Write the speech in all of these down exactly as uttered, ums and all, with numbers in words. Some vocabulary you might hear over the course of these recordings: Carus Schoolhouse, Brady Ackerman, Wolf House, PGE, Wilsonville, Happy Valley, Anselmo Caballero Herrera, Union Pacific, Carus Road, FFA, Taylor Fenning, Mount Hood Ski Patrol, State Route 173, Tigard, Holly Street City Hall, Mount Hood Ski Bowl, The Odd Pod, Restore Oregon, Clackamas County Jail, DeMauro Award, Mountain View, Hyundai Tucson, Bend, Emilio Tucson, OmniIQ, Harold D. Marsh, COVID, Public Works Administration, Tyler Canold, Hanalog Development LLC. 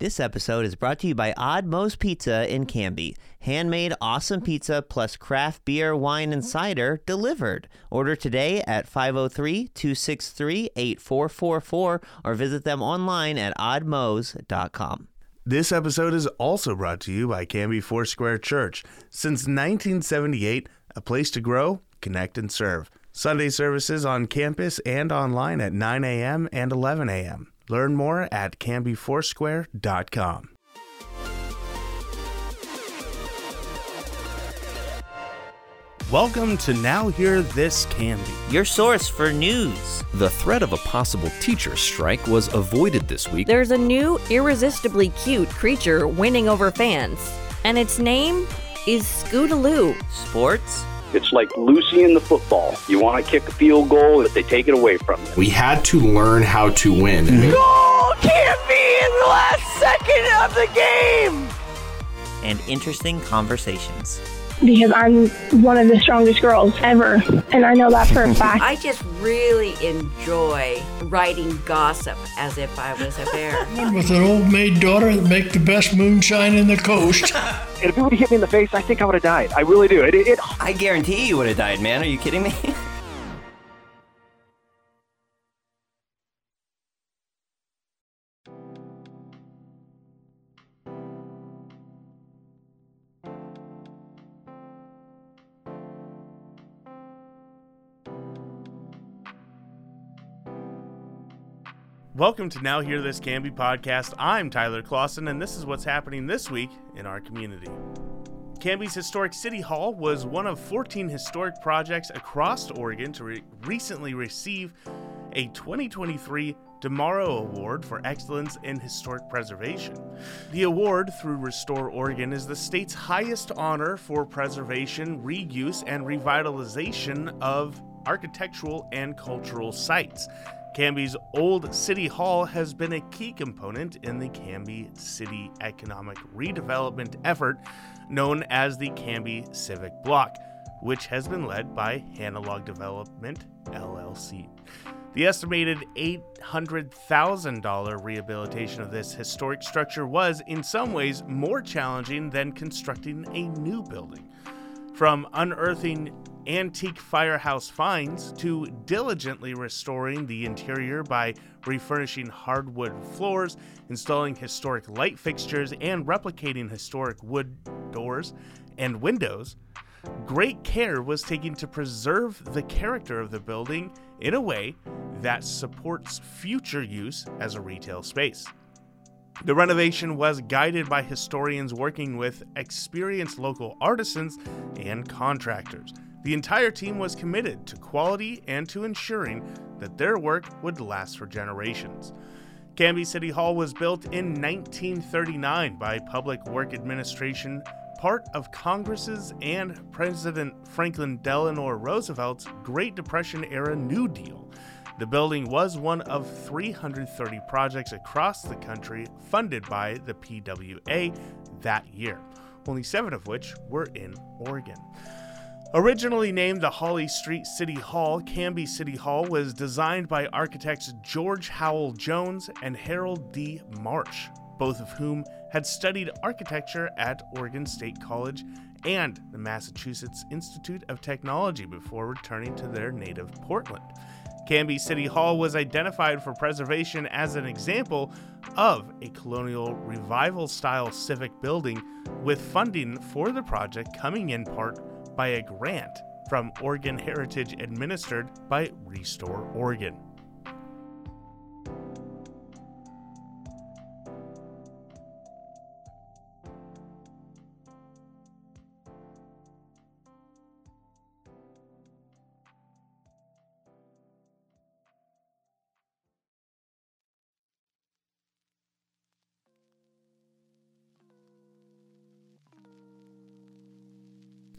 This episode is brought to you by Odd Moe's Pizza in Canby. Handmade awesome pizza plus craft beer, wine, and cider delivered. Order today at five oh three, two six three, eight four four four or visit them online at odd moes dot com. This episode is also brought to you by Canby Four Square Church. Since nineteen seventy-eight, a place to grow, connect, and serve. Sunday services on campus and online at nine a.m. and eleven a.m. Learn more at canby four square dot com. Welcome to Now Hear This Canby, your source for news. The threat of a possible teacher strike was avoided this week. There's a new irresistibly cute creature winning over fans, and its name is Scootaloo. Sports? It's like Lucy in the football. You want to kick a field goal, but they take it away from you. We had to learn how to win. Goal can't be in the last second of the game! And interesting conversations. Because I'm one of the strongest girls ever, and I know that for a fact. I just really enjoy writing gossip as if I was a bear. With an old maid daughter that make the best moonshine in the coast. And if it would have hit me in the face, I think I would have died. I really do. It, it, it... I guarantee you would have died, man. Are you kidding me? Welcome to Now Hear This Canby podcast. I'm Tyler Clausen, and this is what's happening this week in our community. Canby's Historic City Hall was one of fourteen historic projects across Oregon to re- recently receive a twenty twenty-three DeMauro Award for Excellence in Historic Preservation. The award, through Restore Oregon, is the state's highest honor for preservation, reuse, and revitalization of architectural and cultural sites. Canby's Old City Hall has been a key component in the Canby City economic redevelopment effort known as the Canby Civic Block, which has been led by Hanalog Development L L C. The estimated eight hundred thousand dollars rehabilitation of this historic structure was, in some ways, more challenging than constructing a new building. From unearthing antique firehouse finds to diligently restoring the interior by refurnishing hardwood floors, installing historic light fixtures, and replicating historic wood doors and windows, great care was taken to preserve the character of the building in a way that supports future use as a retail space. The renovation was guided by historians working with experienced local artisans and contractors. The entire team was committed to quality and to ensuring that their work would last for generations. Canby City Hall was built in nineteen thirty-nine by Public Works Administration, part of Congress's and President Franklin Delano Roosevelt's Great Depression-era New Deal. The building was one of three hundred thirty projects across the country funded by the P W A that year, only seven of which were in Oregon. Originally named the Holly Street City Hall, Canby City Hall was designed by architects George Howell Jones and Harold D. Marsh, both of whom had studied architecture at Oregon State College and the Massachusetts Institute of Technology before returning to their native Portland. Canby City Hall was identified for preservation as an example of a colonial revival-style civic building, with funding for the project coming in part by a grant from Oregon Heritage administered by Restore Oregon.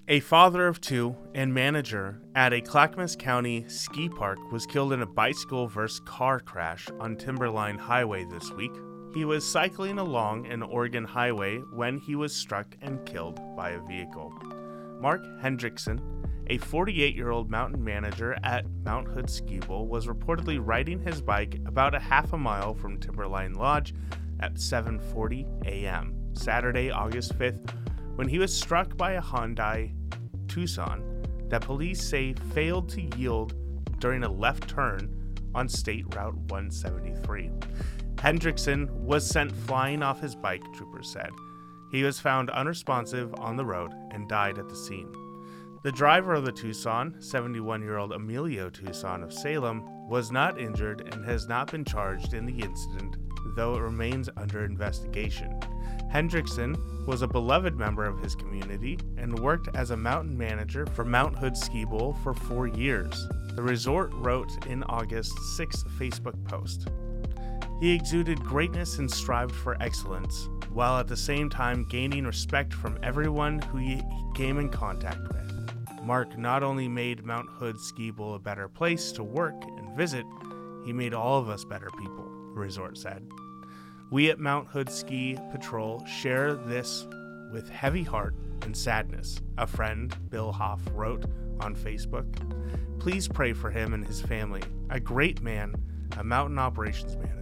A father of two and manager at a Clackamas County ski park was killed in a bicycle versus car crash on Timberline Highway this week. He was cycling along an Oregon highway when he was struck and killed by a vehicle. Mark Hendrickson, a forty-eight-year-old mountain manager at Mount Hood Ski Bowl, was reportedly riding his bike about a half a mile from Timberline Lodge at seven forty a.m. Saturday, August fifth, when he was struck by a Hyundai Tucson that police say failed to yield during a left turn on State Route one seventy-three. Hendrickson was sent flying off his bike, troopers said. He was found unresponsive on the road and died at the scene. The driver of the Tucson, seventy-one-year-old Emilio Tucson of Salem, was not injured and has not been charged in the incident, though it remains under investigation. Hendrickson was a beloved member of his community and worked as a mountain manager for Mount Hood Ski Bowl for four years, the resort wrote in August sixth Facebook post. He exuded greatness and strived for excellence, while at the same time gaining respect from everyone who he came in contact with. Mark not only made Mount Hood Ski Bowl a better place to work and visit, he made all of us better people, the resort said. We at Mount Hood Ski Patrol share this with heavy heart and sadness, a friend, Bill Hoff, wrote on Facebook. Please pray for him and his family, a great man, a mountain operations manager.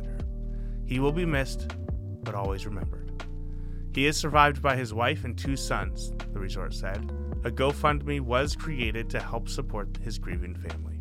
He will be missed, but always remembered. He is survived by his wife and two sons, the resort said. A GoFundMe was created to help support his grieving family.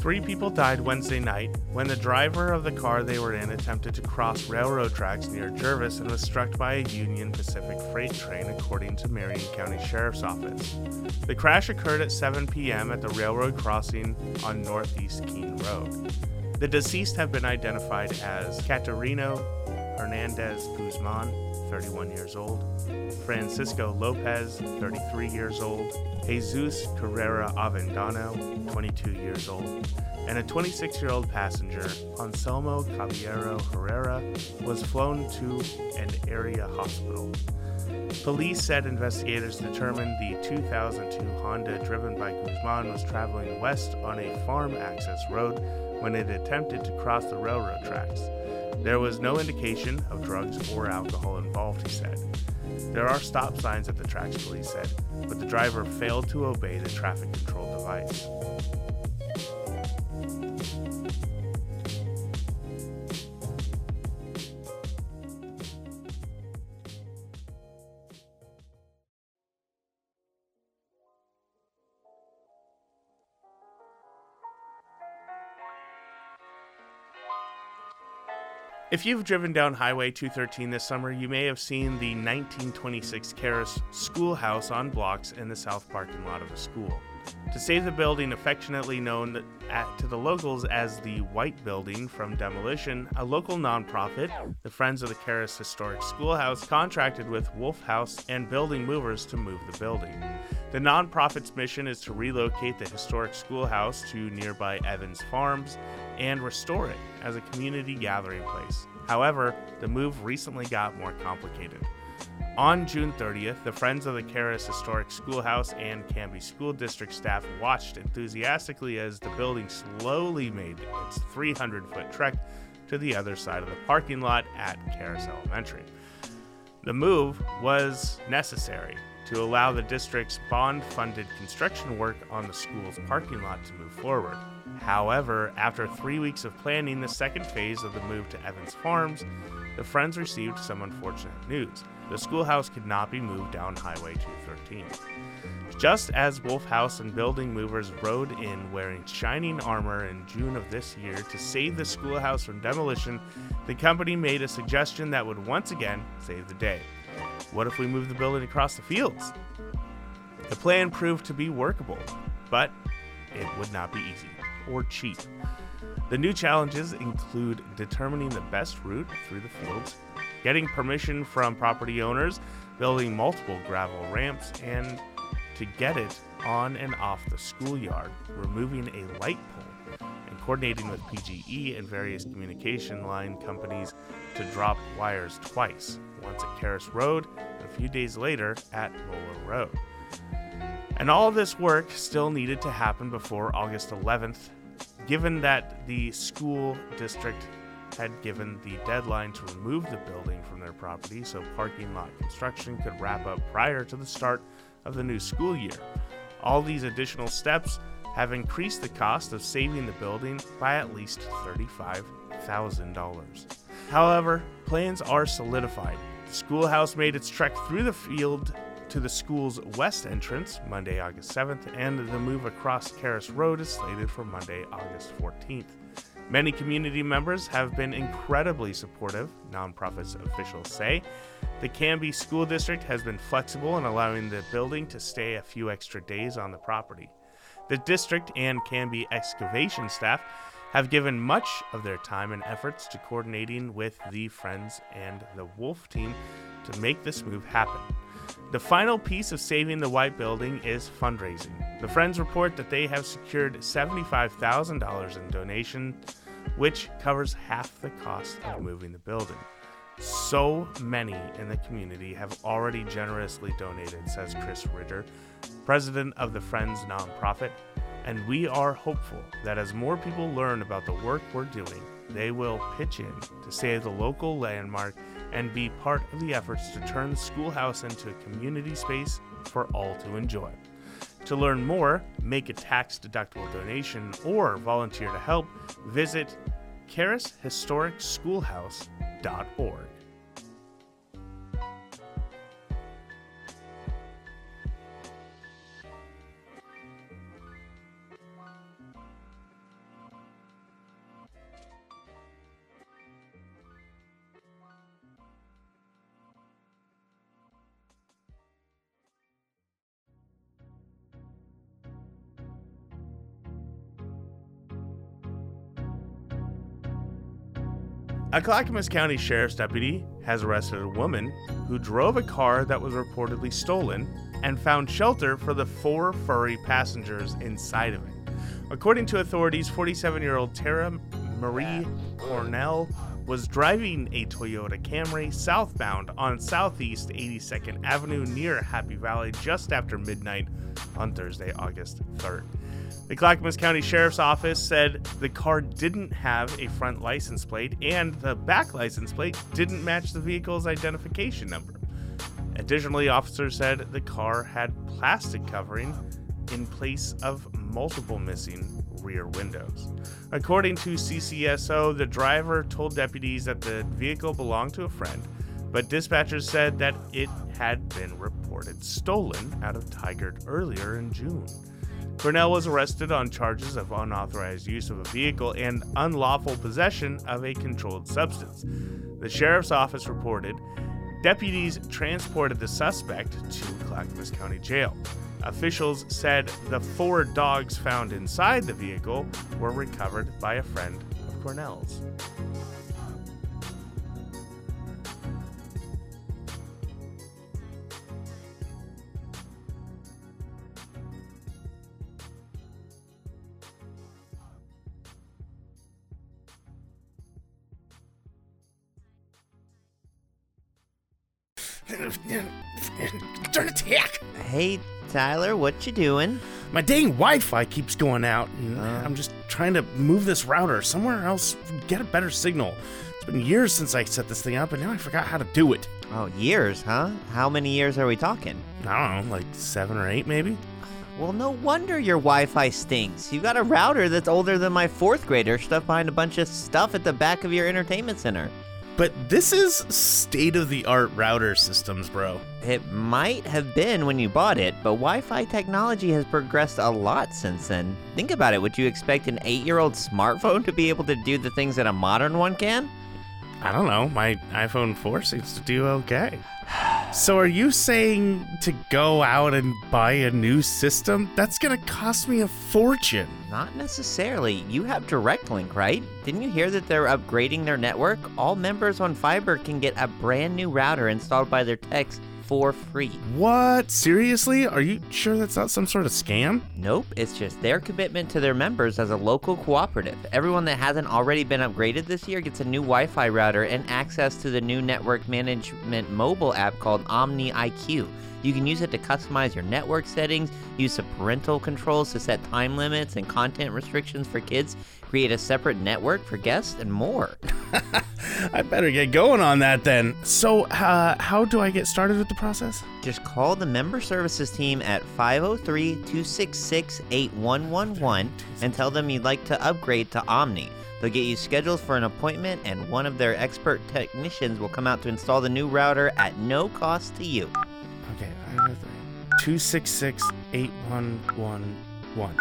Three people died Wednesday night when the driver of the car they were in attempted to cross railroad tracks near Jervis and was struck by a Union Pacific freight train, according to Marion County Sheriff's Office. The crash occurred at seven p.m. at the railroad crossing on Northeast Keene Road. The deceased have been identified as Caterino Hernandez Guzman, thirty-one years old, Francisco Lopez, thirty-three years old, Jesus Carrera Avendano, twenty-two years old, and a twenty-six-year-old passenger, Anselmo Caballero Herrera, was flown to an area hospital. Police said investigators determined the two thousand two Honda driven by Guzman was traveling west on a farm access road when it attempted to cross the railroad tracks. There was no indication of drugs or alcohol involved, he said. There are stop signs at the tracks, police said, but the driver failed to obey the traffic control device. If you've driven down Highway two thirteen this summer, you may have seen the nineteen twenty-six Carus Schoolhouse on blocks in the south parking lot of the school. To save the building, affectionately known at, to the locals as the White Building, from demolition, a local nonprofit, the Friends of the Carus Historic Schoolhouse, contracted with Wolf House and building movers to move the building. The nonprofit's mission is to relocate the historic schoolhouse to nearby Evans Farms and restore it as a community gathering place. However, the move recently got more complicated. On June thirtieth, the Friends of the Carus Historic Schoolhouse and Canby School District staff watched enthusiastically as the building slowly made its three hundred foot trek to the other side of the parking lot at Carus Elementary. The move was necessary to allow the district's bond-funded construction work on the school's parking lot to move forward. However, after three weeks of planning the second phase of the move to Evans Farms, the Friends received some unfortunate news. The schoolhouse could not be moved down Highway two thirteen. Just as Wolf House and building movers rode in wearing shining armor in June of this year to save the schoolhouse from demolition, the company made a suggestion that would once again save the day. What if we move the building across the fields? The plan proved to be workable, but it would not be easy or cheap. The new challenges include determining the best route through the fields, getting permission from property owners, building multiple gravel ramps, and to get it on and off the schoolyard, removing a light pole and coordinating with P G E and various communication line companies to drop wires twice, once at Carus Road and a few days later at Moeller Road. And all this work still needed to happen before August eleventh, given that the school district had given the deadline to remove the building from their property so parking lot construction could wrap up prior to the start of the new school year. All these additional steps have increased the cost of saving the building by at least thirty-five thousand dollars. However, plans are solidified. The schoolhouse made its trek through the field to the school's west entrance Monday, August seventh, and the move across Carus Road is slated for Monday, August fourteenth. Many community members have been incredibly supportive, nonprofits officials say. The Canby School District has been flexible in allowing the building to stay a few extra days on the property. The district and Canby excavation staff have given much of their time and efforts to coordinating with the Friends and the Wolf team to make this move happen. The final piece of saving the White Building is fundraising. The Friends report that they have secured seventy-five thousand dollars in donation, which covers half the cost of moving the building. So many in the community have already generously donated, says Chris Ritter, president of the Friends nonprofit, and we are hopeful that as more people learn about the work we're doing, they will pitch in to save the local landmark and be part of the efforts to turn the schoolhouse into a community space for all to enjoy. To learn more, make a tax-deductible donation, or volunteer to help, visit carus historic schoolhouse dot org. A Clackamas County Sheriff's deputy has arrested a woman who drove a car that was reportedly stolen and found shelter for the four furry passengers inside of it. According to authorities, forty-seven-year-old Tara Marie Cornell was driving a Toyota Camry southbound on Southeast eighty-second Avenue near Happy Valley just after midnight on Thursday, August third. The Clackamas County Sheriff's Office said the car didn't have a front license plate and the back license plate didn't match the vehicle's identification number. Additionally, officers said the car had plastic covering in place of multiple missing rear windows. According to C C S O, the driver told deputies that the vehicle belonged to a friend, but dispatchers said that it had been reported stolen out of Tigard earlier in June. Cornell was arrested on charges of unauthorized use of a vehicle and unlawful possession of a controlled substance. The sheriff's office reported deputies transported the suspect to Clackamas County Jail. Officials said the four dogs found inside the vehicle were recovered by a friend of Cornell's. Turn attack! Hey, Tyler, what you doing? My dang Wi-Fi keeps going out, and uh, I'm just trying to move this router somewhere else, get a better signal. It's been years since I set this thing up, and now I forgot how to do it. Oh, years, huh? How many years are we talking? I don't know, like seven or eight, maybe? Well, no wonder your Wi-Fi stinks. You got a router that's older than my fourth grader stuffed behind a bunch of stuff at the back of your entertainment center. But this is state-of-the-art router systems, bro. It might have been when you bought it, but Wi-Fi technology has progressed a lot since then. Think about it. Would you expect an eight-year-old smartphone to be able to do the things that a modern one can? I don't know. My iPhone four seems to do okay. So are you saying to go out and buy a new system? That's going to cost me a fortune. Not necessarily. You have DirectLink, right? Didn't you hear that they're upgrading their network? All members on Fiber can get a brand new router installed by their techs for free. What? Seriously? Are you sure that's not some sort of scam? Nope, it's just their commitment to their members as a local cooperative. Everyone that hasn't already been upgraded this year gets a new Wi-Fi router and access to the new network management mobile app called OmniIQ. You can use it to customize your network settings, use some parental controls to set time limits and content restrictions for kids, create a separate network for guests, and more. I better get going on that then. So uh, how do I get started with the process? Just call the member services team at five oh three, two six six, eight one one one and tell them you'd like to upgrade to Omni. They'll get you scheduled for an appointment, and one of their expert technicians will come out to install the new router at no cost to you. Okay, two six six, eight one one one.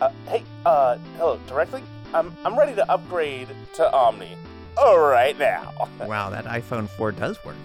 Uh, hey, uh, hello, directly? I'm I'm ready to upgrade to Omni. All right now. Wow, that iPhone four does work.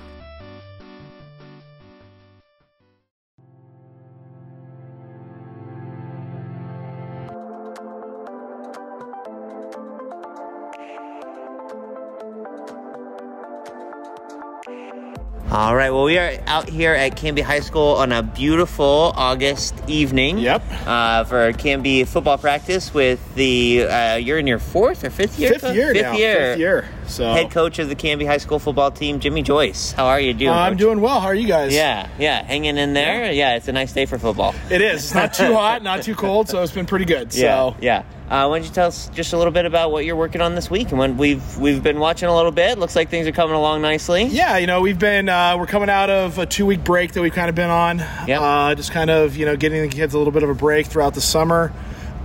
All right, well, we are out here at Canby High School on a beautiful August evening. Yep. Uh, for Canby football practice with the, uh, you're in your fourth or fifth year? Fifth coach? year fifth now. Year. Fifth year. So. Head coach of the Canby High School football team, Jimmy Joyce. How are you doing? Uh, I'm doing well. How are you guys? Yeah, yeah. Hanging in there. Yeah, yeah, it's a nice day for football. It is. It's not too hot, not too cold, so it's been pretty good. Yeah, so. yeah. Uh, why don't you tell us just a little bit about what you're working on this week? And when we've we've been watching a little bit. Looks like things are coming along nicely. Yeah, you know, we've been uh, we're coming out of a two week break that we've kind of been on. Yep. Uh, just kind of you know getting the kids a little bit of a break throughout the summer.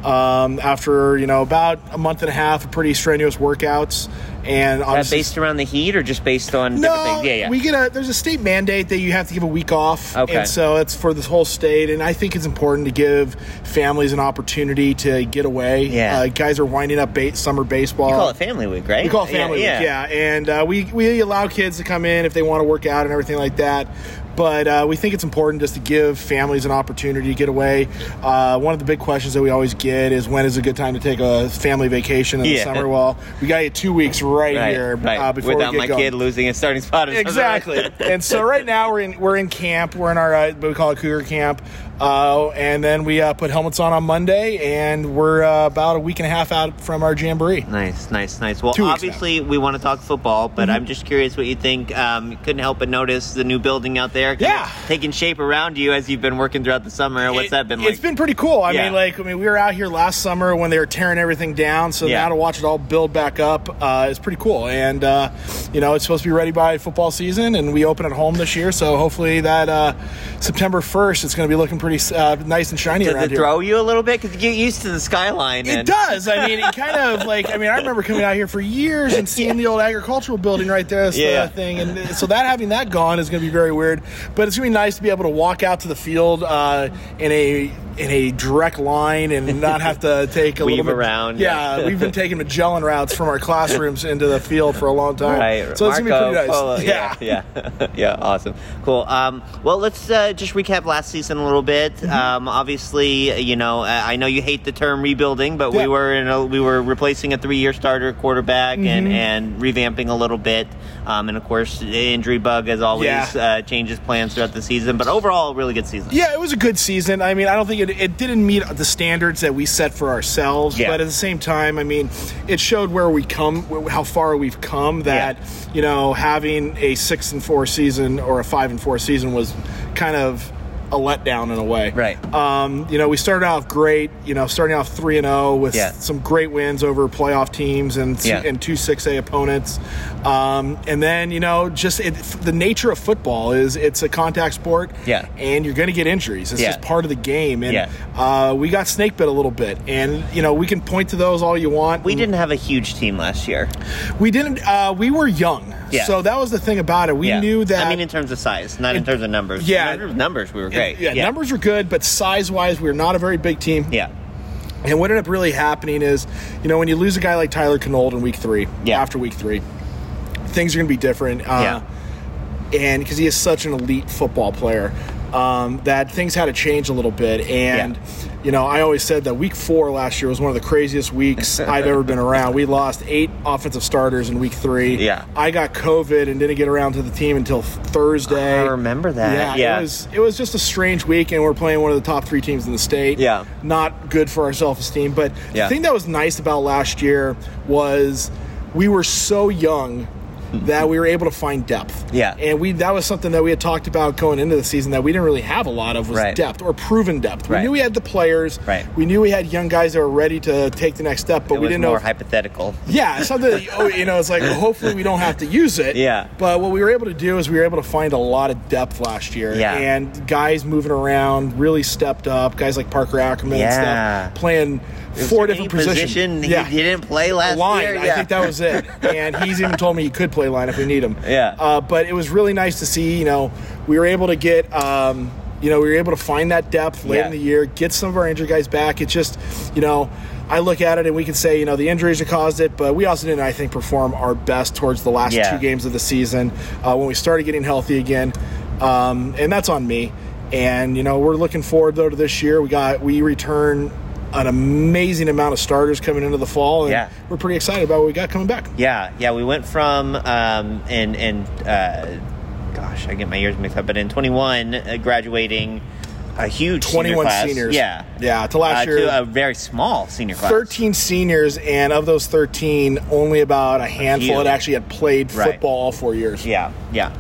Um, after you know about a month and a half of pretty strenuous workouts. And obviously, uh, based around the heat or just based on no, different things? Yeah, yeah. We get a, there's a state mandate that you have to give a week off. Okay. And so it's for this whole state. And I think it's important to give families an opportunity to get away. Yeah. Uh, guys are winding up ba- summer baseball. You call it family week, right? We call it family yeah, yeah. week, yeah. And uh, we, we allow kids to come in if they want to work out and everything like that. But uh, we think it's important just to give families an opportunity to get away. Uh, one of the big questions that we always get is when is a good time to take a family vacation in yeah. the summer? Well, we got you two weeks right, right here right. Uh, before Without we get my going. kid losing his starting spot. Exactly. And so right now we're in we're in camp. We're in our uh, what we call it Cougar Camp. Uh, and then we uh, put helmets on on Monday, and we're uh, about a week and a half out from our jamboree. Nice, nice, nice. Well, obviously now. we want to talk football, but mm-hmm. I'm just curious what you think. Um, you couldn't help but notice the new building out there. Yeah. Taking shape around you as you've been working throughout the summer. What's it, that been like? It's been pretty cool. I yeah. mean, like, I mean, we were out here last summer when they were tearing everything down, so yeah. now to watch it all build back up uh, is pretty cool. And, uh, you know, it's supposed to be ready by football season, and we open at home this year, so hopefully that uh, September first it's going to be looking pretty Uh, nice and shiny Does around here. Does it throw you a little bit? Because you get used to the skyline. And- it does. I mean, it kind of like, I mean, I remember coming out here for years and seeing yeah. the old agricultural building right there. Yeah. The thing. And so that having that gone is going to be very weird. But it's going to be nice to be able to walk out to the field uh, in a in a direct line and not have to take a Weave little bit. around. Yeah, yeah. We've been taking Magellan routes from our classrooms into the field for a long time. Right. So Marco, it's going to be pretty nice. Polo, yeah. Yeah. Yeah. yeah. Awesome. Cool. Um, well, let's uh, just recap last season a little bit. Mm-hmm. Um, obviously, you know, I know you hate the term rebuilding, but yeah. we were in a, we were replacing a three-year starter quarterback mm-hmm. and, and revamping a little bit. Um, and, of course, the injury bug, as always, yeah. uh, changes plans throughout the season. But overall, a really good season. Yeah, it was a good season. I mean, I don't think it, it didn't meet the standards that we set for ourselves. Yeah. But at the same time, I mean, it showed where we come, how far we've come that, yeah. you know, having a six and four season or a five and four season was kind of a letdown in a way. Right. Um, you know, we started off great, you know, starting off three and oh with yeah. some great wins over playoff teams and two, yeah. and two six A opponents. Um, and then, you know, just it, the nature of football is it's a contact sport yeah. and you're going to get injuries. It's yeah. just part of the game. And yeah. uh, we got snake bit a little bit. And, you know, we can point to those all you want. We didn't have a huge team last year. We didn't. Uh, we were young. Yeah. So that was the thing about it. We yeah. knew that. I mean, in terms of size, not in, in terms of numbers. Yeah. In terms of numbers, we were great. Yeah, yeah, numbers were good, but size-wise, we were not a very big team. Yeah. And what ended up really happening is, you know, when you lose a guy like Tyler Canold in week three, yeah. after week three, things are going to be different. Uh, yeah. And because he is such an elite football player. um, that things had to change a little bit. And, yeah. you know, I always said that week four last year was one of the craziest weeks I've ever been around. We lost eight offensive starters in week three. Yeah. I got COVID and didn't get around to the team until Thursday. I remember that. Yeah. yeah. It was, it was just a strange week, and we're playing one of the top three teams in the state. Yeah. Not good for our self-esteem. But yeah. the thing that was nice about last year was we were so young that we were able to find depth. Yeah. And we that was something that we had talked about going into the season that we didn't really have a lot of was right. depth or proven depth. We right. knew we had the players. Right. We knew we had young guys that were ready to take the next step, but it we didn't know. It was more hypothetical. Yeah. Something, you know, it's like, well, hopefully we don't have to use it. Yeah. But what we were able to do is we were able to find a lot of depth last year. Yeah. And guys moving around really stepped up. Guys like Parker Ackerman yeah. and stuff playing four different positions. Position yeah. He didn't play last line, year. Yeah. I think that was it. And he's even told me he could play line if we need him. Yeah. Uh, but it was really nice to see, you know, we were able to get, um, you know, we were able to find that depth late yeah. in the year, get some of our injured guys back. It's just, you know, I look at it and we can say, you know, the injuries have caused it, but we also didn't, I think, perform our best towards the last yeah. two games of the season uh, when we started getting healthy again. Um, and that's on me. And, you know, we're looking forward, though, to this year. We got, we return an amazing amount of starters coming into the fall, and yeah. we're pretty excited about what we got coming back. Yeah, yeah, we went from, um, and, and uh, gosh, I get my years mixed up, but in twenty-one, uh, graduating a huge twenty-one senior seniors. Yeah. Yeah, to last uh, year. To a very small senior class. thirteen seniors, and of those thirteen, only about a handful that actually had played right. football all four years. Yeah, yeah.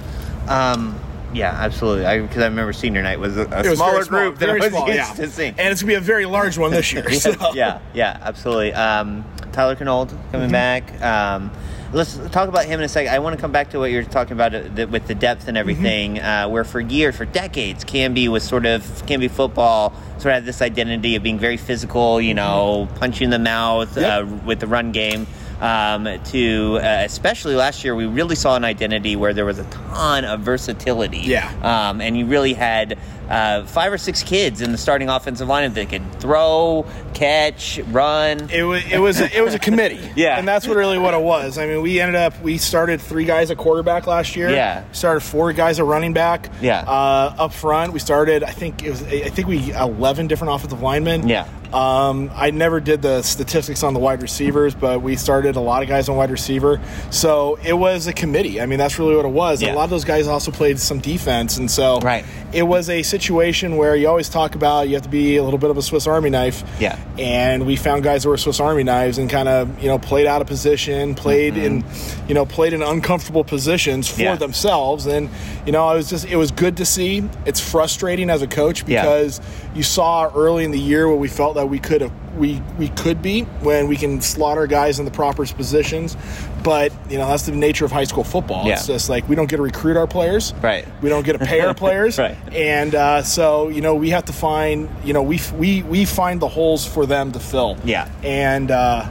Um, Yeah, absolutely. Because I, I remember senior night was a, a was smaller small, group than I was small, used yeah. to seeing. And it's going to be a very large one this year. yeah, so. yeah, yeah, absolutely. Um, Tyler Canold coming mm-hmm. back. Um, let's talk about him in a second. I want to come back to what you were talking about uh, the, with the depth and everything, mm-hmm. uh, where for years, for decades, Canby was sort of, Canby football sort of had this identity of being very physical, you know, mm-hmm. punching in the mouth yep. uh, with the run game. Um, to uh, especially last year, we really saw an identity where there was a ton of versatility. Yeah. Um, and you really had uh, five or six kids in the starting offensive lineup that could throw, catch, run. It was it was a, it was a committee. yeah. And that's what really what it was. I mean, we ended up we started three guys at quarterback last year. Yeah. Started four guys at running back. Yeah. Uh, up front, we started. I think it was. I think we eleven different offensive linemen. Yeah. Um, I never did the statistics on the wide receivers, but we started a lot of guys on wide receiver. So it was a committee. I mean, that's really what it was. Yeah. A lot of those guys also played some defense. And so right. it was a situation where you always talk about you have to be a little bit of a Swiss Army knife. Yeah. And we found guys that were Swiss Army knives and kind of, you know, played out of position, played mm-hmm. in, you know, played in uncomfortable positions for yeah. themselves. And, you know, I was just, it was good to see. It's frustrating as a coach because yeah. you saw early in the year where we felt that we could have we we could be when we can slaughter guys in the proper positions, but you know that's the nature of high school football. Yeah. It's just like we don't get to recruit our players, right? We don't get to pay our players, right? And uh, so you know we have to find you know we we we find the holes for them to fill. Yeah, and uh,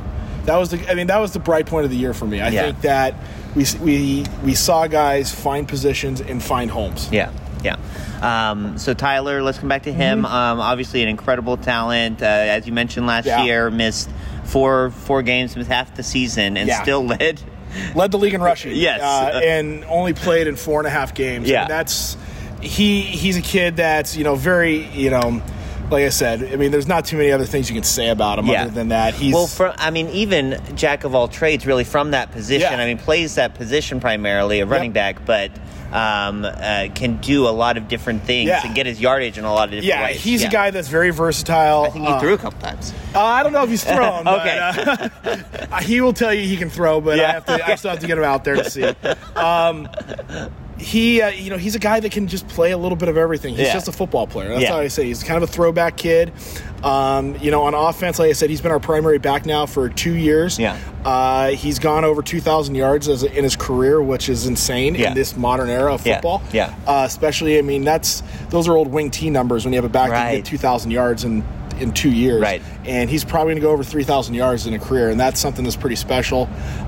that was the I mean that was the bright point of the year for me. I yeah. think that we we we saw guys find positions and find homes. Yeah. Yeah. Um, so Tyler, let's come back to him. Mm-hmm. Um, obviously an incredible talent. Uh, as you mentioned last yeah. year, missed four four games, missed half the season, and yeah. still led. Led the league in rushing. Yes. Uh, and only played in four and a half games. Yeah. And that's he. He's a kid that's, you know, very, you know, like I said, I mean, there's not too many other things you can say about him yeah. other than that. He's well, from, I mean, even jack of all trades really from that position. Yeah. I mean, plays that position primarily, a running yep. back, but um, uh, can do a lot of different things yeah. and get his yardage in a lot of different yeah, ways. He's yeah, he's a guy that's very versatile. I think he uh, threw a couple times. Uh, I don't know if he's thrown. okay. But, uh, he will tell you he can throw, but yeah. I have to. I still have to get him out there to see. Um, He, uh, you know, he's a guy that can just play a little bit of everything. He's yeah. just a football player. That's yeah. how I say. He's kind of a throwback kid. Um, you know, on offense, like I said, he's been our primary back now for two years. Yeah. Uh, he's gone over two thousand yards as, in his career, which is insane yeah. in this modern era of football. Yeah. yeah. Uh, especially, I mean, that's those are old wing T numbers when you have a back right. that can get two thousand yards in, in two years. Right. And he's probably going to go over three thousand yards in a career, and that's something that's pretty special.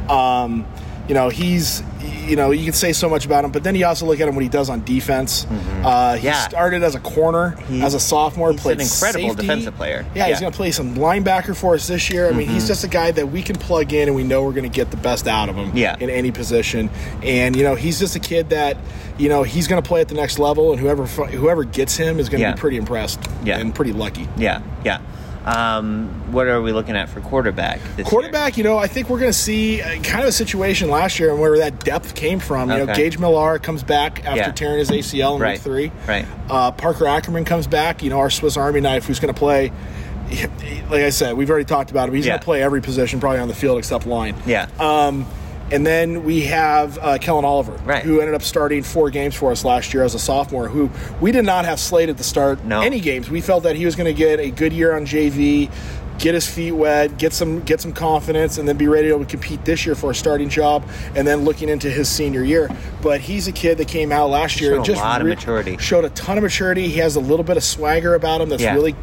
Um, you know, he's, you know, you can say so much about him, but then you also look at him what he does on defense. Mm-hmm. Uh, he yeah. started as a corner, he, as a sophomore, he's played an incredible safety. defensive player. Yeah, yeah. He's going to play some linebacker for us this year. I mm-hmm. mean, he's just a guy that we can plug in and we know we're going to get the best out of him yeah. in any position. And, you know, he's just a kid that, you know, he's going to play at the next level, and whoever whoever gets him is going to yeah. be pretty impressed yeah. and pretty lucky. Yeah, yeah. Um, what are we looking at for quarterback this Quarterback, year? You know, I think we're going to see kind of a situation last year and where that depth came from. You okay. know, Gage Millar comes back after yeah. tearing his A C L in right. week three. Right. Uh, Parker Ackerman comes back, you know, our Swiss Army knife, who's going to play, like I said, we've already talked about him. He's yeah. going to play every position probably on the field except line. Yeah. Um, and then we have uh, Kellen Oliver, right. who ended up starting four games for us last year as a sophomore, who we did not have slated to start no. any games. We felt that he was going to get a good year on J V, get his feet wet, get some get some confidence, and then be ready to compete this year for a starting job, and then looking into his senior year. But he's a kid that came out last year showed and just a lot re- of maturity. Showed a ton of maturity. He has a little bit of swagger about him that's yeah. really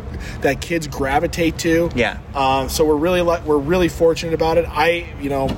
that kids gravitate to. Yeah. Um, so we're really we're really fortunate about it. I you know.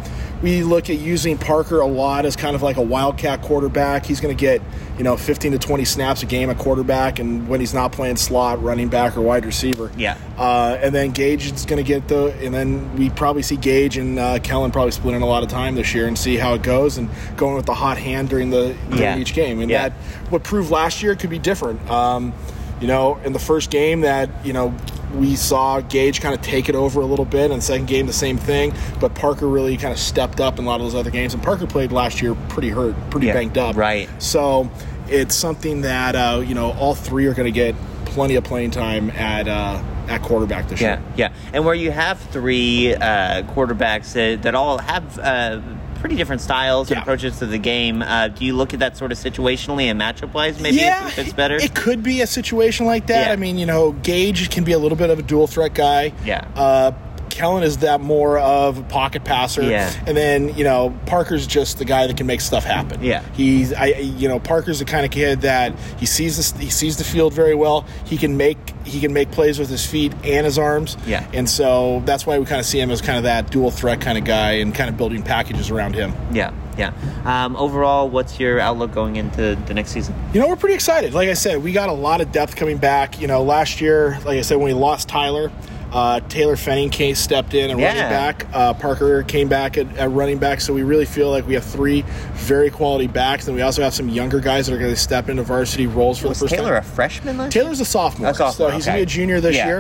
We look at using Parker a lot as kind of like a wildcat quarterback. He's going to get, you know, fifteen to twenty snaps a game at quarterback, and when he's not playing slot, running back or wide receiver. Yeah. Uh, and then Gage is going to get the, and then we probably see Gage and uh, Kellen probably splitting a lot of time this year and see how it goes, and going with the hot hand during the during yeah. each game. And yeah. that what proved last year could be different. Um, you know, in the first game that you know. we saw Gage kind of take it over a little bit, and second game the same thing, but Parker really kind of stepped up in a lot of those other games, and Parker played last year pretty hurt, pretty yeah, banged up. Right. So it's something that, uh, you know, all three are going to get plenty of playing time at uh, at quarterback this yeah, year. Yeah, yeah. And where you have three uh, quarterbacks that, that all have uh, pretty different styles and yeah. approaches to the game. Uh, do you look at that sort of situationally and matchup-wise? Maybe yeah, it fits better? It could be a situation like that. Yeah. I mean, you know, Gage can be a little bit of a dual-threat guy. Yeah. Uh, Kellen is that more of a pocket passer. Yeah. And then, you know, Parker's just the guy that can make stuff happen. Yeah. He's, I, you know, Parker's the kind of kid that he sees the, he sees the field very well. He can make he can make plays with his feet and his arms. Yeah. And so that's why we kind of see him as kind of that dual threat kind of guy and kind of building packages around him. Yeah. Yeah. Um, overall, what's your outlook going into the next season? You know, we're pretty excited. Like I said, we got a lot of depth coming back. You know, last year, like I said, when we lost Tyler, Uh, Taylor Fenning came, stepped in and yeah. running back. Uh, Parker came back at, at running back. So we really feel like we have three very quality backs. And we also have some younger guys that are going to step into varsity roles for was the first Taylor time. Taylor a freshman last year? Taylor's a sophomore. A sophomore so okay. He's going to be a junior this yeah. year.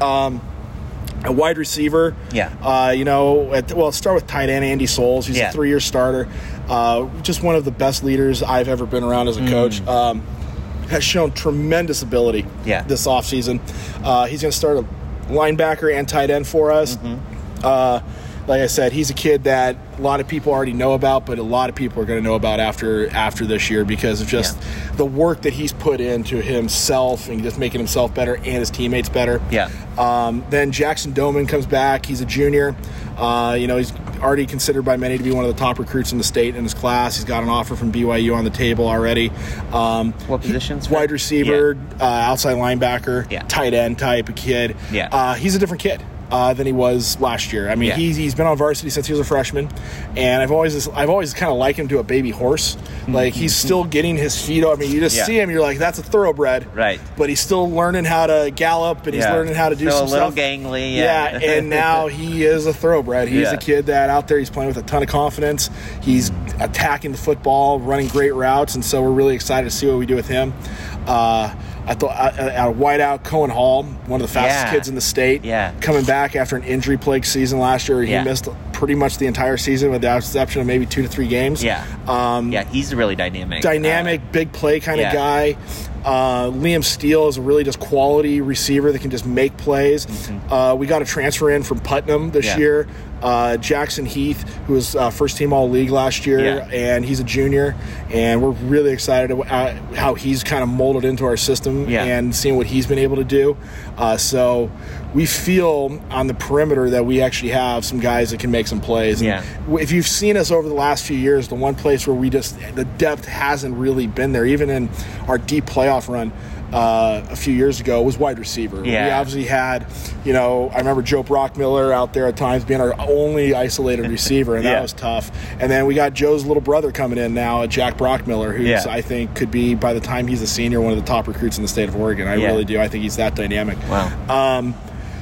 Um, a wide receiver. Yeah. Uh, you know, at, well, start with tight end Andy Souls. He's yeah. a three-year starter. Uh, just one of the best leaders I've ever been around as a mm. coach. Um, has shown tremendous ability yeah. this offseason. Uh, he's going to start a linebacker and tight end for us. Mm-hmm. Uh, like I said, he's a kid that a lot of people already know about, but a lot of people are going to know about after after this year because of just yeah. the work that he's put into himself and just making himself better and his teammates better. Yeah. Um, then Jackson Doman comes back. He's a junior. Uh, you know, he's already considered by many to be one of the top recruits in the state in his class. He's got an offer from B Y U on the table already. Um, what positions? He, wide receiver, yeah. uh, outside linebacker, yeah. tight end type of kid. Yeah. Uh, he's a different kid. Uh, than he was last year. I mean, yeah. he's he's been on varsity since he was a freshman, and I've always I've always kind of likened him to a baby horse. Like mm-hmm. he's still getting his feet. I mean, you just yeah. see him, you're like, that's a thoroughbred, right? But he's still learning how to gallop, and yeah. he's learning how to do still some stuff. A little stuff. gangly, yeah. yeah. And now he is a thoroughbred. He's yeah. a kid that out there he's playing with a ton of confidence. He's attacking the football, running great routes, and so we're really excited to see what we do with him. Uh, I thought at wideout, Cohen Hall, one of the fastest yeah. kids in the state, yeah. coming back after an injury-plagued season last year. He yeah. missed pretty much the entire season with the exception of maybe two to three games. Yeah, um, yeah, he's really dynamic. Dynamic, uh, big play kind yeah. of guy. Uh, Liam Steele is a really just quality receiver that can just make plays. Mm-hmm. Uh, we got a transfer in from Putnam this yeah. year. Uh, Jackson Heath, who was uh, first-team All-League last year, yeah. and he's a junior, and we're really excited about how he's kind of molded into our system yeah. and seeing what he's been able to do. Uh, so we feel on the perimeter that we actually have some guys that can make some plays. And yeah. if you've seen us over the last few years, the one place where we just – the depth hasn't really been there, even in our deep playoff run – uh, a few years ago was wide receiver. Yeah. We obviously had, you know, I remember Joe Brockmiller out there at times being our only isolated receiver, and that yeah. was tough. And then we got Joe's little brother coming in now, Jack Brockmiller, who's, yeah. I think, could be, by the time he's a senior, one of the top recruits in the state of Oregon. I yeah. really do. I think he's that dynamic. Wow. Um,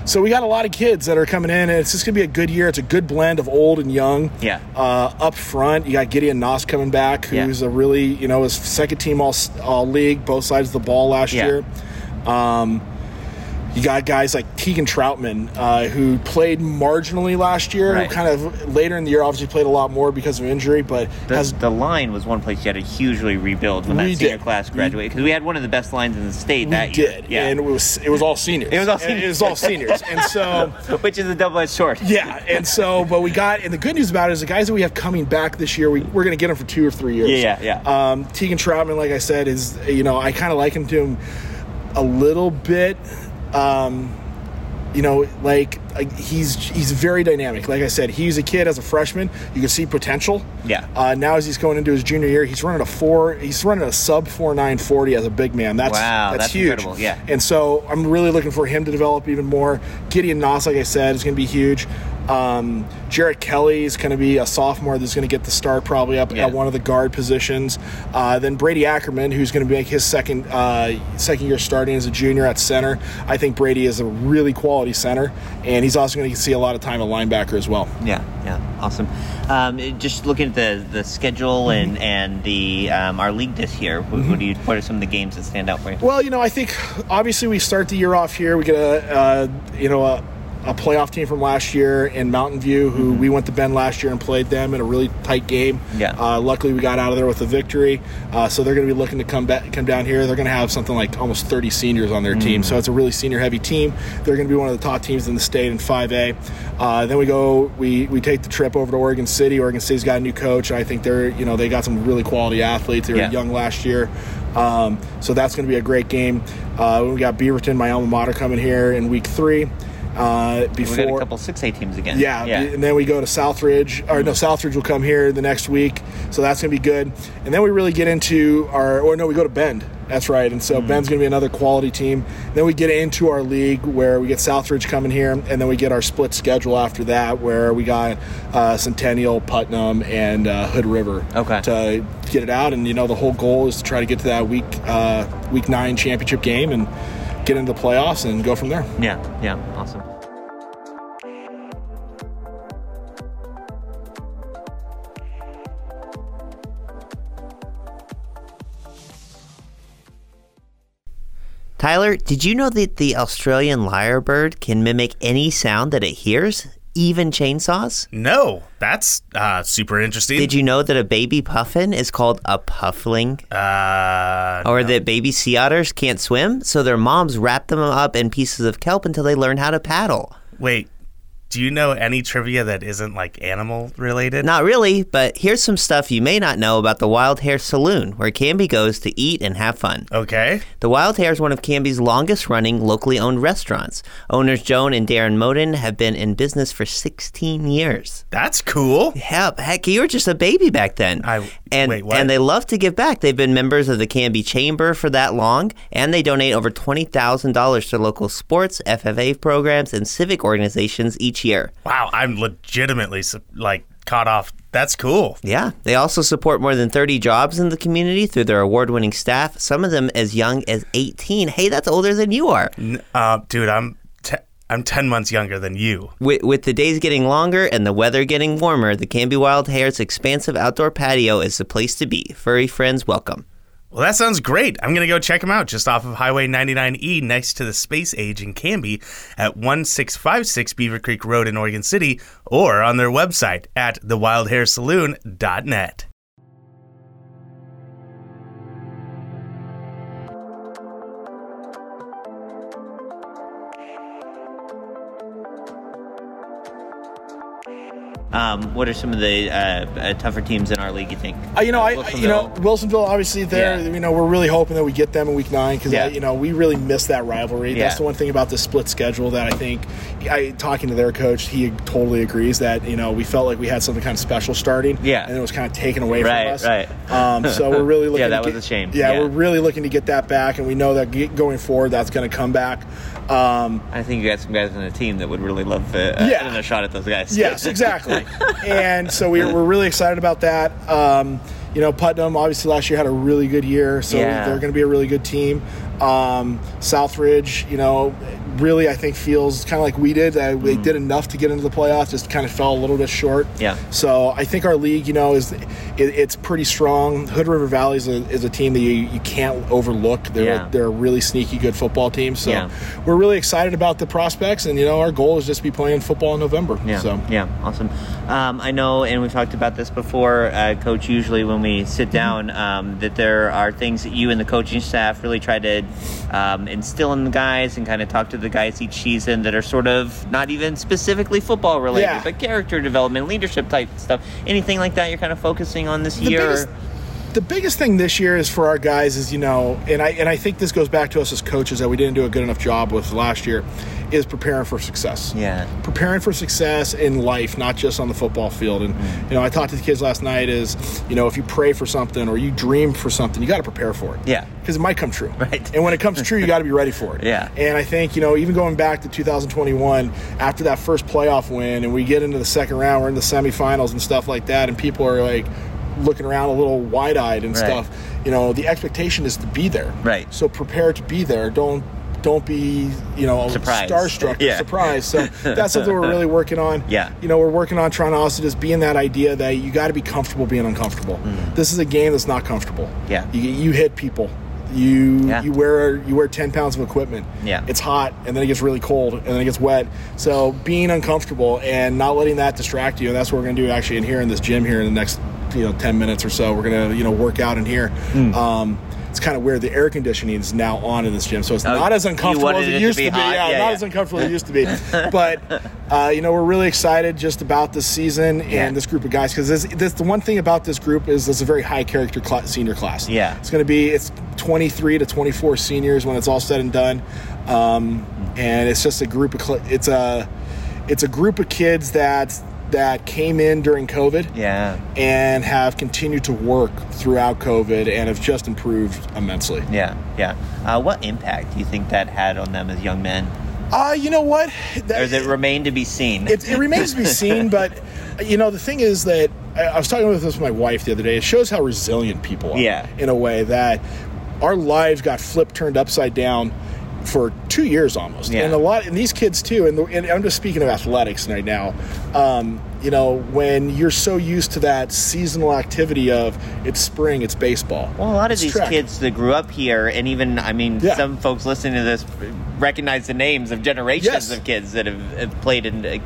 So we got a lot of kids that are coming in, and it's just going to be a good year. It's a good blend of old and young. Yeah. Uh, up front, you got Gideon Noss coming back, who's yeah. a really, you know, his second team all, all league, both sides of the ball last yeah. year. Um, you got guys like Teagan Troutman, uh, who played marginally last year, right. who kind of later in the year obviously played a lot more because of injury. But the, has, the line was one place you had to hugely rebuild when that senior did. class graduated, because we had one of the best lines in the state we that year. Did. Yeah. And it was it was all seniors. It was all seniors. It was all seniors. And so, which is a double-edged sword. Yeah. And so, but we got, and the good news about it is the guys that we have coming back this year, we, we're going to get them for two or three years. Yeah, yeah. yeah. Um, Teagan Troutman, like I said, is, you know, I kind of like him to him a little bit. Um, you know, like uh, he's he's very dynamic. Like I said, he's a kid as a freshman. You can see potential. Yeah. Uh, now as he's going into his junior year, he's running a four. He's running a sub four nine forty as a big man. That's wow, that's, that's huge. Incredible. Yeah. And so I'm really looking for him to develop even more. Gideon Noss, like I said, is going to be huge. Um, Jarrett Kelly is going to be a sophomore that's going to get the start probably up yeah. at one of the guard positions. Uh, then Brady Ackerman, who's going to make his second uh, second year starting as a junior at center. I think Brady is a really quality center, and he's also going to see a lot of time at linebacker as well. Yeah, yeah, awesome. Um, just looking at the, the schedule and mm-hmm. and the um, our league this year, mm-hmm. what do you what are some of the games that stand out for you? Well, you know, I think obviously we start the year off here. We get a uh, you know a. a playoff team from last year in Mountain View, who mm-hmm. we went to Bend last year and played them in a really tight game. Yeah. Uh, luckily, we got out of there with a victory. Uh, so they're going to be looking to come back, come down here. They're going to have something like almost thirty seniors on their mm-hmm. team. So it's a really senior-heavy team. They're going to be one of the top teams in the state in five A. Uh, then we go, we we take the trip over to Oregon City. Oregon City's got a new coach. I think they're, you know, they got some really quality athletes. They were yeah. young last year. Um, so that's going to be a great game. Uh, we got Beaverton, my alma mater, coming here in week three. Uh, before we got a couple six A teams again. Yeah, yeah, and then we go to Southridge, or no, Southridge will come here the next week, so that's going to be good. And then we really get into our, or no, we go to Bend. That's right, and so mm-hmm. Bend's going to be another quality team. Then we get into our league where we get Southridge coming here, and then we get our split schedule after that where we got uh, Centennial, Putnam, and uh, Hood River okay. to get it out. And you know the whole goal is to try to get to that week uh, week nine championship game and get into the playoffs and go from there. Yeah, yeah, awesome. Tyler, did you know that the Australian lyrebird can mimic any sound that it hears, even chainsaws? No, that's uh, super interesting. Did you know that a baby puffin is called a puffling? Uh, or no. that baby sea otters can't swim, so their moms wrap them up in pieces of kelp until they learn how to paddle. Wait, do you know any trivia that isn't like animal related? Not really, but here's some stuff you may not know about the Wild Hare Saloon, where Canby goes to eat and have fun. Okay. The Wild Hare is one of Canby's longest running locally owned restaurants. Owners Joan and Darren Moden have been in business for sixteen years. That's cool. Yeah, heck, you were just a baby back then. I, and, wait, what? And they love to give back. They've been members of the Canby Chamber for that long, and they donate over twenty thousand dollars to local sports, F F A programs, and civic organizations each year. Wow, I'm legitimately like caught off. That's cool. Yeah. They also support more than thirty jobs in the community through their award-winning staff, some of them as young as eighteen. Hey, that's older than you are. Uh, dude, I'm te- I'm ten months younger than you. With, with the days getting longer and the weather getting warmer, the Canby Wild Hare's expansive outdoor patio is the place to be. Furry friends welcome. Well, that sounds great. I'm going to go check them out just off of Highway ninety-nine E next to the Space Age in Canby at one six five six Beaver Creek Road in Oregon City, or on their website at the wild hare saloon dot net. Um, what are some of the uh, uh, tougher teams in our league, you think? Uh, you know, I, you know, Wilsonville, obviously, there. Yeah. You know, we're really hoping that we get them in week nine because, yeah. you know, we really miss that rivalry. Yeah. That's the one thing about the split schedule that I think, I talking to their coach, he totally agrees that, you know, we felt like we had something kind of special starting. Yeah. And it was kind of taken away right, from us. Right, right. Um, so we're really looking yeah, that to get, was a shame. Yeah, yeah, we're really looking to get that back, and we know that get, going forward that's going to come back. Um, I think you got some guys on the team that would really love to uh, yeah. a shot at those guys. Yes, exactly. And so we, we're really excited about that. Um, you know, Putnam obviously last year had a really good year, so yeah. they're going to be a really good team. Um, Southridge, you know, really I think feels kind of like we did. Uh, mm. They did enough to get into the playoffs, just kind of fell a little bit short. Yeah. So I think our league, you know, is it, it's pretty strong. Hood River Valley is a, is a team that you, you can't overlook. They're yeah. they're a really sneaky good football team. So yeah. we're really excited about the prospects, and you know, our goal is just to be playing football in November. Yeah. So yeah, awesome. Um, I know, and we've talked about this before, uh, Coach. Usually when we sit down, um, that there are things that you and the coaching staff really try to um, instill in the guys and kind of talk to the guys each season that are sort of not even specifically football related, yeah. but character development, leadership type stuff. Anything like that you're kind of focusing on this the year? Biggest, the biggest thing this year is for our guys is, you know, and I and I think this goes back to us as coaches that we didn't do a good enough job with last year, is preparing for success. Yeah. Preparing for success in life, not just on the football field. And, mm-hmm. you know, I talked to the kids last night is, you know, if you pray for something or you dream for something, you got to prepare for it. Yeah. Because it might come true. Right. And when it comes true, you got to be ready for it. Yeah. And I think, you know, even going back to two thousand twenty-one, after that first playoff win and we get into the second round, we're in the semifinals and stuff like that, and people are like looking around a little wide-eyed and right. stuff. You know, the expectation is to be there. Right. So prepare to be there. Don't, Don't be, you know, surprised. starstruck yeah. surprised. So that's something we're really working on. Yeah. You know, we're working on trying to also just be in that idea that you got to be comfortable being uncomfortable. Mm. This is a game that's not comfortable. Yeah. You, you hit people. You yeah. you wear you wear ten pounds of equipment. Yeah. It's hot, and then it gets really cold, and then it gets wet. So being uncomfortable and not letting that distract you, and that's what we're going to do actually in here in this gym here in the next, you know, ten minutes or so. We're going to, you know, work out in here. Mm. Um It's kind of weird. The air conditioning is now on in this gym, so it's oh, not as uncomfortable as it, it used to be. To be. Yeah, yeah, not yeah. as uncomfortable as it used to be. But, uh, you know, we're really excited just about this season yeah. and this group of guys, because this, this, the one thing about this group is it's a very high-character cl- senior class. Yeah. It's going to be it's twenty-three to twenty-four seniors when it's all said and done, um, and it's just a group of cl- – it's a, it's a group of kids that – that came in during COVID yeah. and have continued to work throughout COVID and have just improved immensely. Yeah, yeah. Uh, what impact do you think that had on them as young men? Uh, you know what? That, or does it remain to be seen? It, it remains to be seen, but, you know, the thing is that I, I was talking about this with my wife the other day. It shows how resilient people are yeah. in a way that our lives got flipped, turned upside down for two years almost, yeah. and a lot, and these kids too. And, the, and I'm just speaking of athletics right now. Um, you know, when you're so used to that seasonal activity of it's spring, it's baseball. Well, a lot of these track. kids that grew up here, and even I mean, yeah. some folks listening to this recognize the names of generations yes. of kids that have played and uh,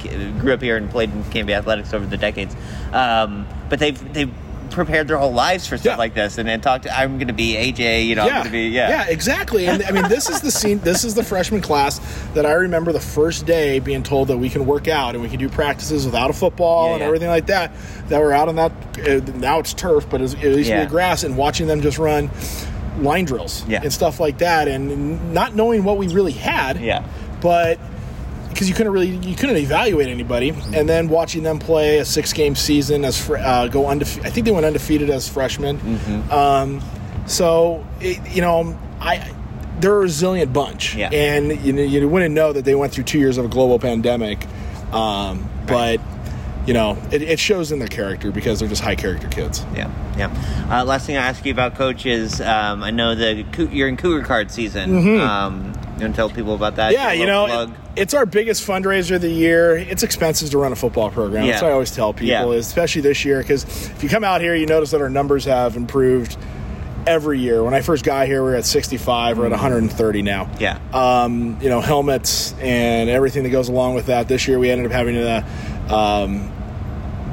grew up here and played in Canby athletics over the decades. Um, but they've they've. prepared their whole lives for stuff yeah. like this, and then talked to, I'm going to be A J, you know, yeah. I'm going to be, yeah. Yeah, exactly. And I mean, this is the scene, this is the freshman class that I remember the first day being told that we can work out and we can do practices without a football yeah, and yeah. everything like that, that we're out on that, uh, now it's turf, but it's, it used yeah. to be grass, and watching them just run line drills yeah. and stuff like that, and not knowing what we really had, yeah. but because you couldn't really you couldn't evaluate anybody, and then watching them play a six game season as uh, go undefe- I think they went undefeated as freshmen. Mm-hmm. Um, so it, you know, I they're a resilient bunch, yeah. and you know, you wouldn't know that they went through two years of a global pandemic, um, right. but. You know, it, it shows in their character because they're just high character kids. Yeah, yeah. Uh, last thing I ask you about, Coach, is um, I know the you're in Cougar Card season. Mm-hmm. Um, you want to tell people about that? Yeah, you know, it, it's our biggest fundraiser of the year. It's expensive to run a football program. Yeah. That's what I always tell people, yeah. is, especially this year, because if you come out here, you notice that our numbers have improved every year. When I first got here, we were at sixty-five. We're at one hundred thirty now. Yeah. Um, you know, helmets and everything that goes along with that. This year, we ended up having a um,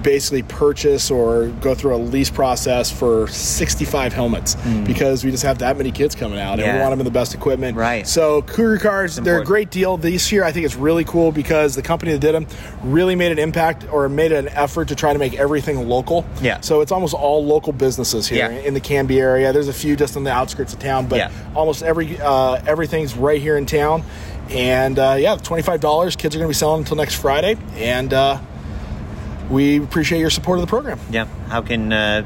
basically purchase or go through a lease process for sixty-five helmets mm. because we just have that many kids coming out yeah. and we want them in the best equipment. Right. So Cougar Cards, they're a great deal this year. I think it's really cool because the company that did them really made an impact or made an effort to try to make everything local. Yeah. So it's almost all local businesses here yeah. in the Canby area. There's a few just on the outskirts of town, but yeah. almost every uh, everything's right here in town. And uh, yeah, twenty-five dollars. Kids are going to be selling until next Friday. And uh, we appreciate your support of the program. Yeah. How can uh,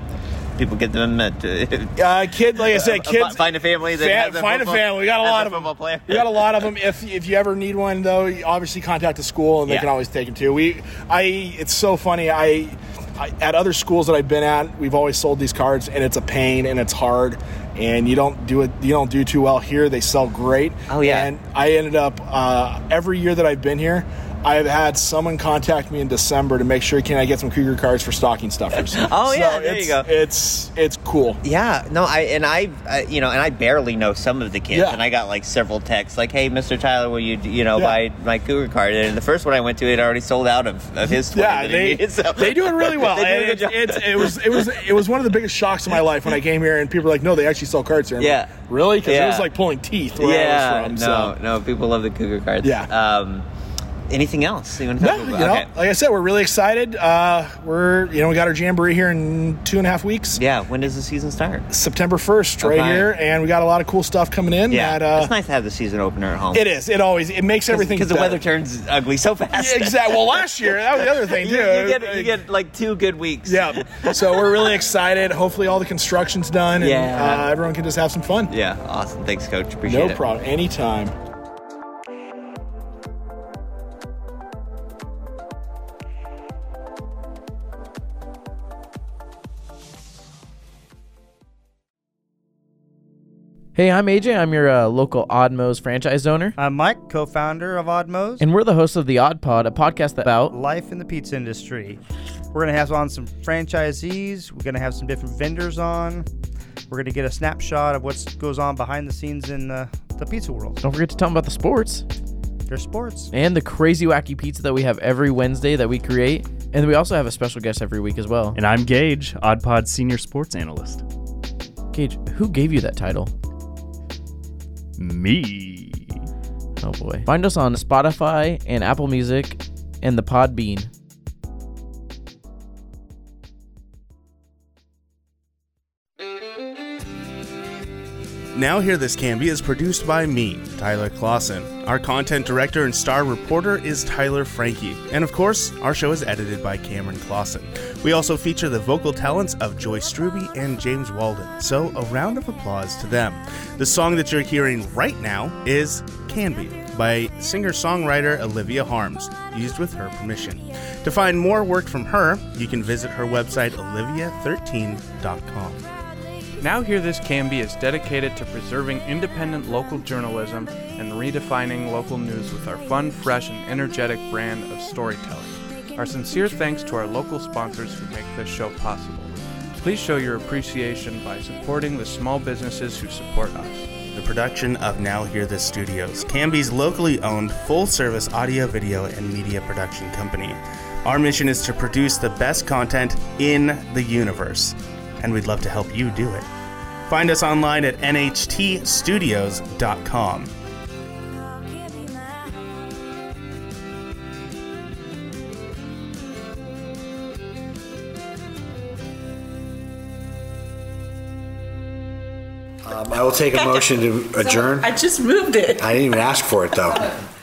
people get them at? Uh, uh, kid, like I said, kids find a family. That fa- has a find football, a family. We got a lot a of them. Player. We got a lot of them. If if you ever need one, though, you obviously contact the school, and they yeah. can always take them too. We, I, it's so funny. I, I at other schools that I've been at, we've always sold these cards, and it's a pain and it's hard. And you don't do it. You don't do too well here. They sell great. Oh yeah. And I ended up uh, every year that I've been here, I've had someone contact me in December to make sure can I get some Cougar cards for stocking stuffers. oh so yeah, there you go. It's it's cool. Yeah, no, I and I, I you know, and I barely know some of the kids, yeah. and I got like several texts like, "Hey, Mister Tyler, will you you know yeah. buy my Cougar card?" And the first one I went to, it already sold out of, of his. Yeah, they needed, so. They do it really well. it, it, it, it was it was it was one of the biggest shocks of my life when I came here and people were like, "No, they actually sell cards here." I'm yeah, like, really? Because yeah. it was like pulling teeth. Where yeah, I was from, no, so. no, people love the Cougar cards. Yeah. Um, Anything else you want to talk no, about? You know, okay. Like I said, we're really excited. Uh, we're you know we got our jamboree here in two and a half weeks. Yeah. When does the season start? September first, right okay. here, and we got a lot of cool stuff coming in. Yeah. That, uh, it's nice to have the season opener at home. It is. It always it makes Cause, everything because the weather turns ugly so fast. Yeah, exactly. Well, last year that was the other thing too. you, you, get, you get like two good weeks. Yeah. So we're really excited. Hopefully all the construction's done, and yeah. uh, everyone can just have some fun. Yeah. Awesome. Thanks, Coach. Appreciate no it. No problem. Anytime. Hey, I'm A J. I'm your uh, local Odd Moe's franchise owner. I'm Mike, co-founder of Odd Moe's. And we're the hosts of The Odd Pod, a podcast about life in the pizza industry. We're going to have on some franchisees. We're going to have some different vendors on. We're going to get a snapshot of what goes on behind the scenes in the, the pizza world. Don't forget to tell them about the sports. There's sports. And the crazy, wacky pizza that we have every Wednesday that we create. And we also have a special guest every week as well. And I'm Gage, Odd Pod's senior sports analyst. Gage, who gave you that title? Me. Oh boy. Find us on Spotify and Apple Music and the Podbean. Now Hear This Canby is produced by me, Tyler Clausen. Our content director and star reporter is Tyler Franke. And of course, our show is edited by Cameron Clausen. We also feature the vocal talents of Joyce Strube and James Walden. So a round of applause to them. The song that you're hearing right now is Canby by singer-songwriter Olivia Harms, used with her permission. To find more work from her, you can visit her website, olivia thirteen dot com. Now Hear This Canby is dedicated to preserving independent local journalism and redefining local news with our fun, fresh, and energetic brand of storytelling. Our sincere thanks to our local sponsors who make this show possible. Please show your appreciation by supporting the small businesses who support us. The production of Now Hear This Studios, Canby's locally owned, full-service audio, video, and media production company. Our mission is to produce the best content in the universe, and we'd love to help you do it. Find us online at n h t studios dot com. Um, I will take a motion to adjourn. So I just moved it. I didn't even ask for it, though.